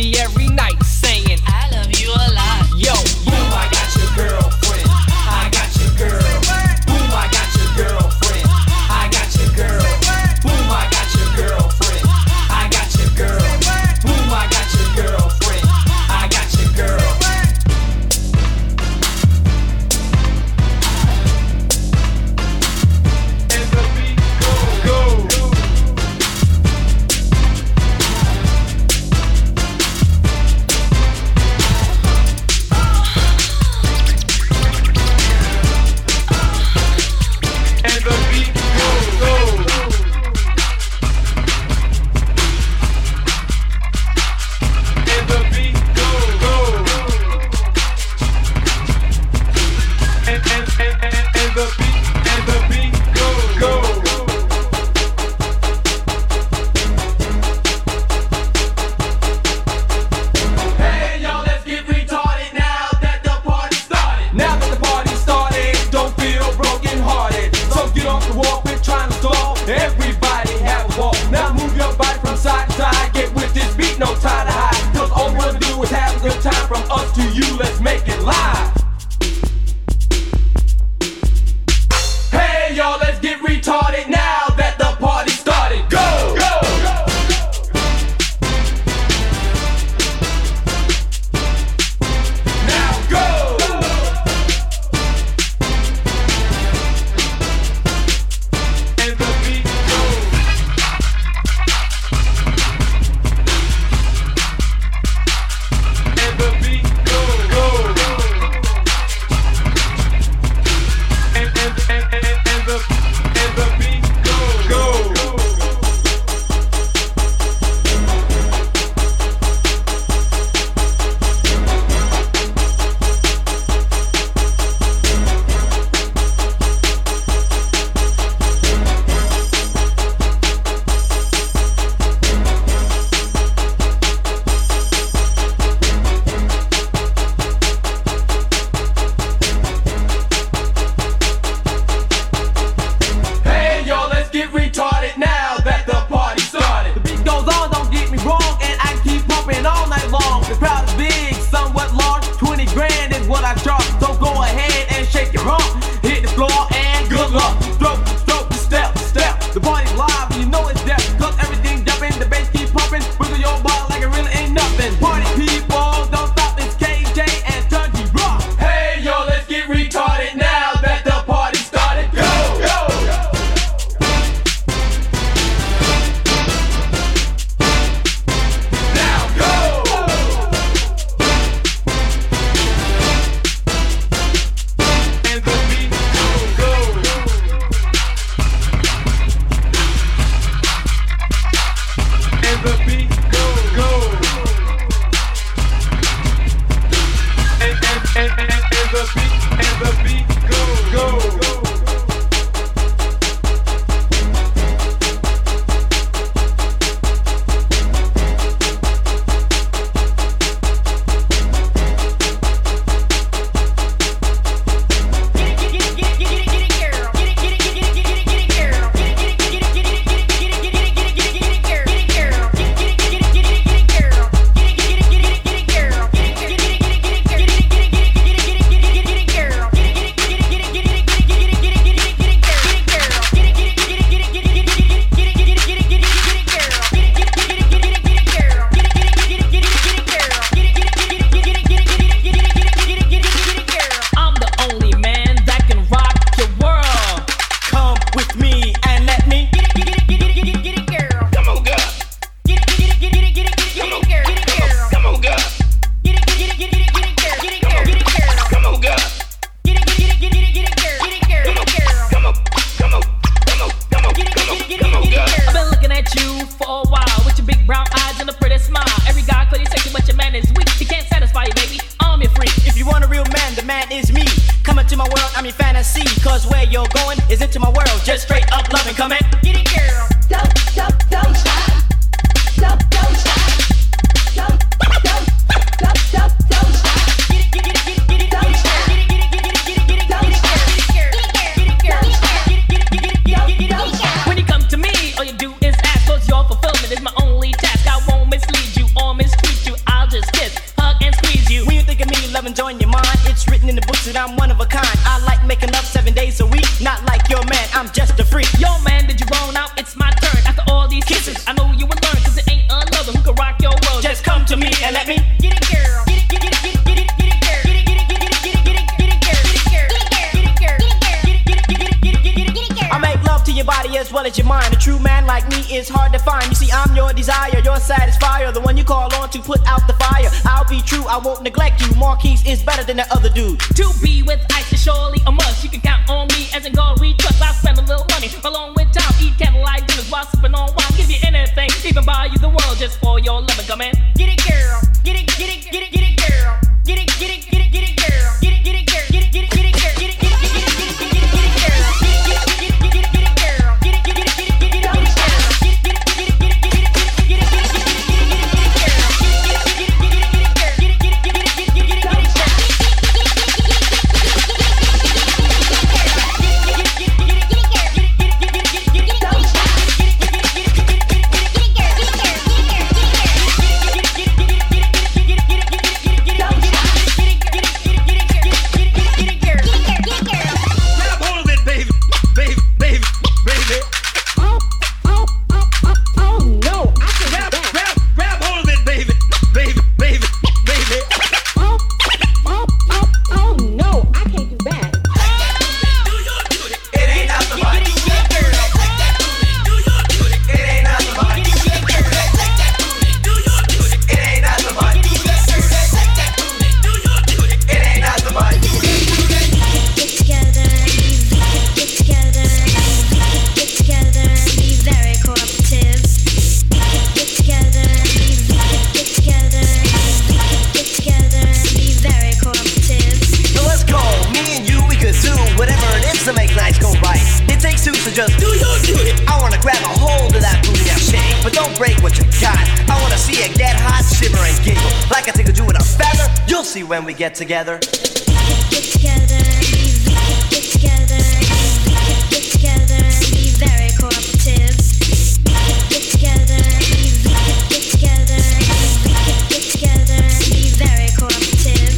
me every night saying I love you a lot. Yo, boom, I got your girlfriend. I got your girl. Boom, I got your girlfriend. I got your girl. Boom, I got your girlfriend. I got your girl. Boom, I got your girlfriend. I got your girl. And the beat go go. And the beat go go. And the beat go go. And and and and, and the beat and the beat go go. Hey y'all, let's get retarded now that the party started. Now that the party started, don't feel broken hearted. So get off the wall, quit trying to stall. Everybody have a ball. Now move your body from side to side. Get with this beat, no tie to hide. Cause all we wanna do is have a good time. From us to you, let's make it live. Hey y'all, let's get retarded now that the party started. Go, go, go. Now go. And the beat go. And the beat go go. And and and and and the and the beat go go. Hey y'all, let's get retarded now that the party started. The beat goes on, don't get me wrong, and I keep pumping all night long. The crowd is big, somewhat large, twenty grand is what I charge. So go ahead and shake your rump, hit the floor and good luck. Stroke, stroke, step, step. The party's live and you know it's death. Cause everything jumping, the bass keep pumping, wiggle your body like it really ain't nothing. Party people, don't stop, it's K J and Tuggy Rock. Hey yo, let's get retarded now that the party started. Go, go, go. Now go! And the beat go go. And the beat go go. And and and and, and the beat and the beat go go. I'm the only man that can rock your world. Come with me and let me get it, get it, get it, get it, get it, girl. Come on, girl. Get it, get it, get it, get it, get it, get it, girl. Get it, girl. Come on, girl. Get it, get it, get it, get it, girl. Get it, girl. Get it, girl. Come on, girl. Get it, get it, get it, get it, girl. Get it, girl. Get it, girl. Come on, come on, come on, come on, Get it, come on, get it, come on, get it, girl. get it, I've girl. been looking at you for a while with your big brown eyes and a pretty smile. Every guy could take you, but your man is weak. He can't satisfy you, baby. I'm your freak. If you want a real man, the man is me. Coming to my world, I'm your fantasy. Cause where you're going is into my world. Just straight up loving, come at Get it, girl. Don't, don't, don't stop. Don't, don't stop. Don't, don't, don't, don't, don't stop. Get it, get it, get it, get it, don't stop. Get it, get it, get it, get it, get it, get it, girl. Get it, girl. Get it, girl. Get it, get it, get it, get it, get it, girl. When you come to me, all you do is ask. Cause your fulfillment is my only task. I won't mislead you or mistreat you. I I'm one of a kind. I like making love seven days a week. Not like your man, I'm just a freak. Yo man, did you roll out? It's my turn. After all these kisses, kisses. I know you will learn, cause it ain't another who can rock your world. Just come to me and let me get it, girl. Get it, get it, get it, get it, get it, girl. Get it, get it, get it, get it, get it, get it, girl. Get it, girl. Get it, girl. Get it, girl. Get it, girl. Get it, get it, girl. I make love to your body as well as your mind. A true man like me is hard to find. You see, I'm your desire, your satisfier, the one you call on to put out the fire. I'll be true, I won't neglect you. Marquise is better than that other dude. To be with Ice is surely a must. You can count on me as in God we trust. I'll spend a little money along with time. Eat candlelight dinners while sipping on wine. Give you anything, even buy you the world just for your loving. Come in, get it, girl. Get it, get it, get it, get it, girl. Get it, get it, get it, get it, girl. Get it, get it, girl. Get it, get it, get it, girl. Get it, get it, get it, get it, get it, get it, girl. Get it, get it, get it, girl. Get it, get it, get it, get it, girl. When we get together, get together, we get together, we get together, be very cooperative. Get together, we get together, we get together, be very cooperative.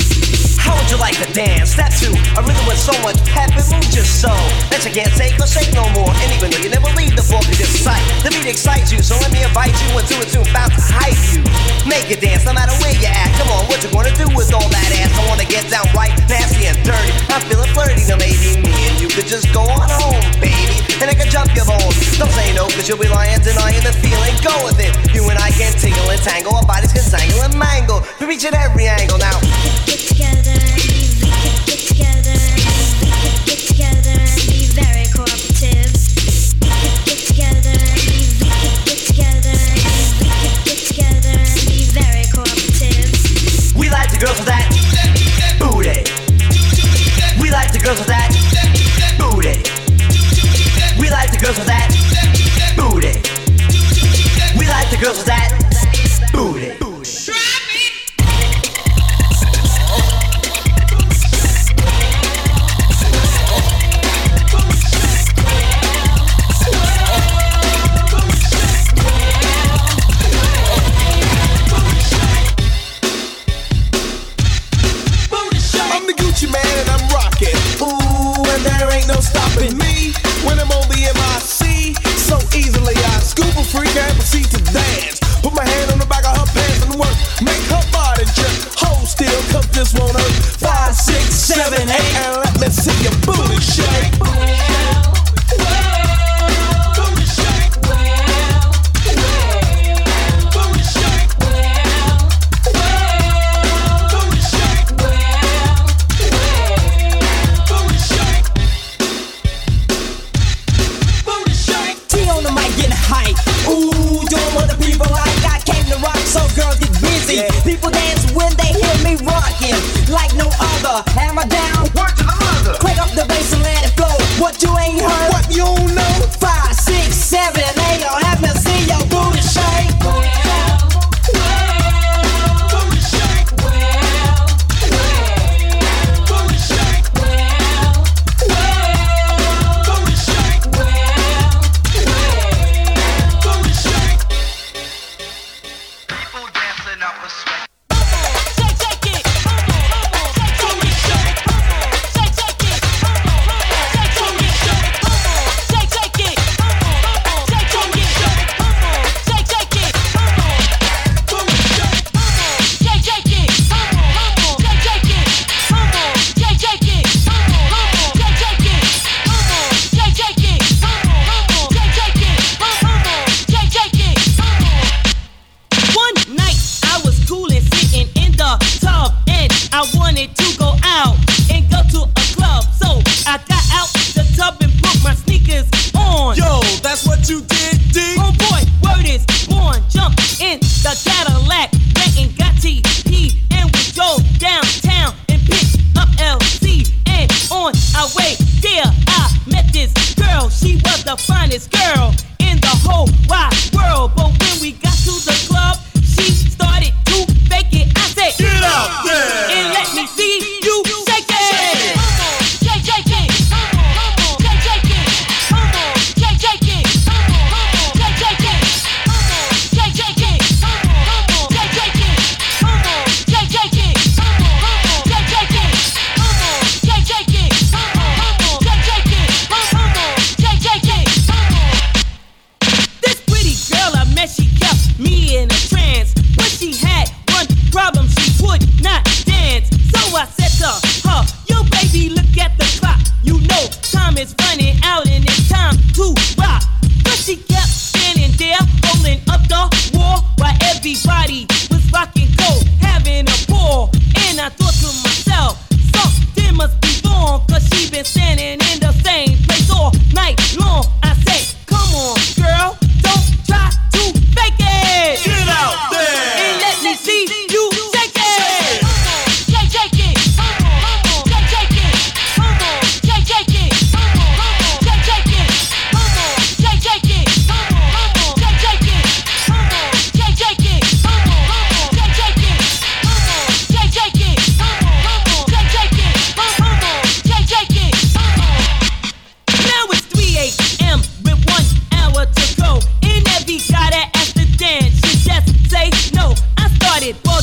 How would you like to dance? That too, a rhythm with so much pep and move just so that you can't take or shake no more. And even though you never leave the floor, you just sight the beat excites you. So let me invite you into it soon, bound to hype you. Make it dance, no matter where you're at. Come on, what you gonna do with all that ass? I wanna get down right, nasty and dirty. I'm feeling flirty, now maybe me and you could just go on home, baby. And I can jump your bones. Don't say no, cause you'll be lying, denying the feeling. Go with it. You and I can tingle and tangle. Our bodies can tangle and mangle. We reach at every angle now. We can get together, we can get together, we can get together, be very cooperative. We can get together, we can get together, we can get together, be very cooperative. We like the girls with that booty. We like the girls with that booty. We like the girls with that booty. We like the girls with that booty. Shake, shake it, bubble, bubble, shake, shake it, bubble, shake,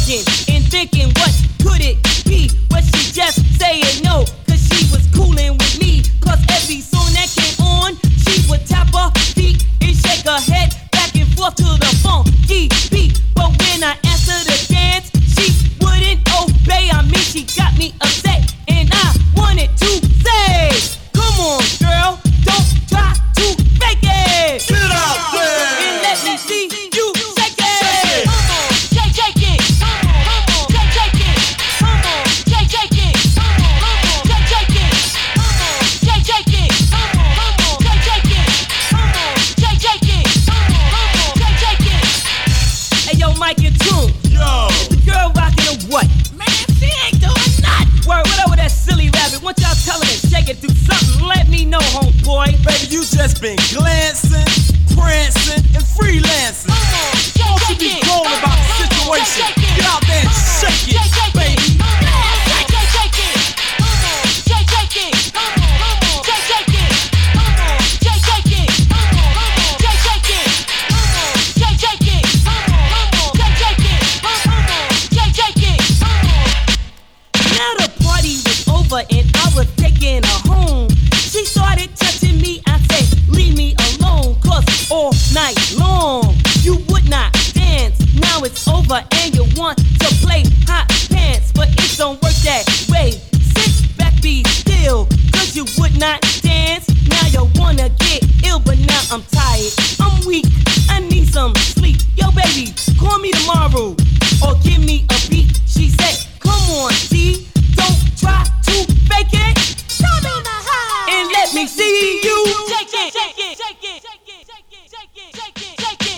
looking and thinking, what could it be? But she just saying no, cause she was coolin' with me. Cause every song that came on, she would tap her feet and shake her head back and forth to the funky beat. But when I asked her to dance, she wouldn't obey. I mean, she got me upset and I wanted to say, come on, girl, don't try to fake it. Get out there and let me see you shake it. Come on, shake it. Come on, shake it. Come on, shake it. Come on, shake it. Come on, shake it. Come on, shake it. Come on, shake it. Come on, shake it. Hey yo, Mike, you tune. Yo, is the girl rocking or what? Man, she ain't doing nothing. Word, whatever that silly rabbit. Once y'all tell her to shake it, do something. Let me know, homeboy. Baby, you just been glancing, prancing, and freelancing. Uh-huh. Don't you be cold uh-huh. about the situation. Uh-huh. Get out there and uh-huh. shake it, shake, baby. Shake it, shake it. Shake, shake it. Shake, shake it. Shake, shake it. Shake, shake it. Shake, shake it. Shake, shake it. Now the party was over and I was taking her home. She started touching me, I said, leave me alone, cause all night long, you would not dance. Now it's over and you want to play hot pants, but it don't work that way. Sit back, be still, cause you would not dance. Now you wanna get ill, but now I'm tired, I'm weak, I need some sleep. Yo baby, call me tomorrow, or give me a beat. She said, come on D, don't try to fake it. And let me see you shake it, shake it, shake it, shake it, shake it, shake it, shake it, shake it, shake it,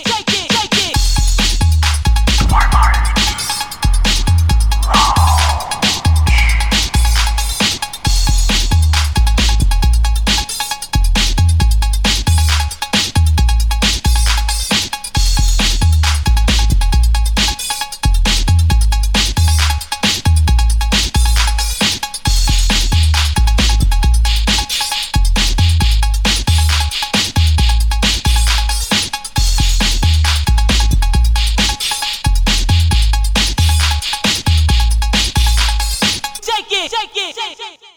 shake it. Shake it, shake it, shake it.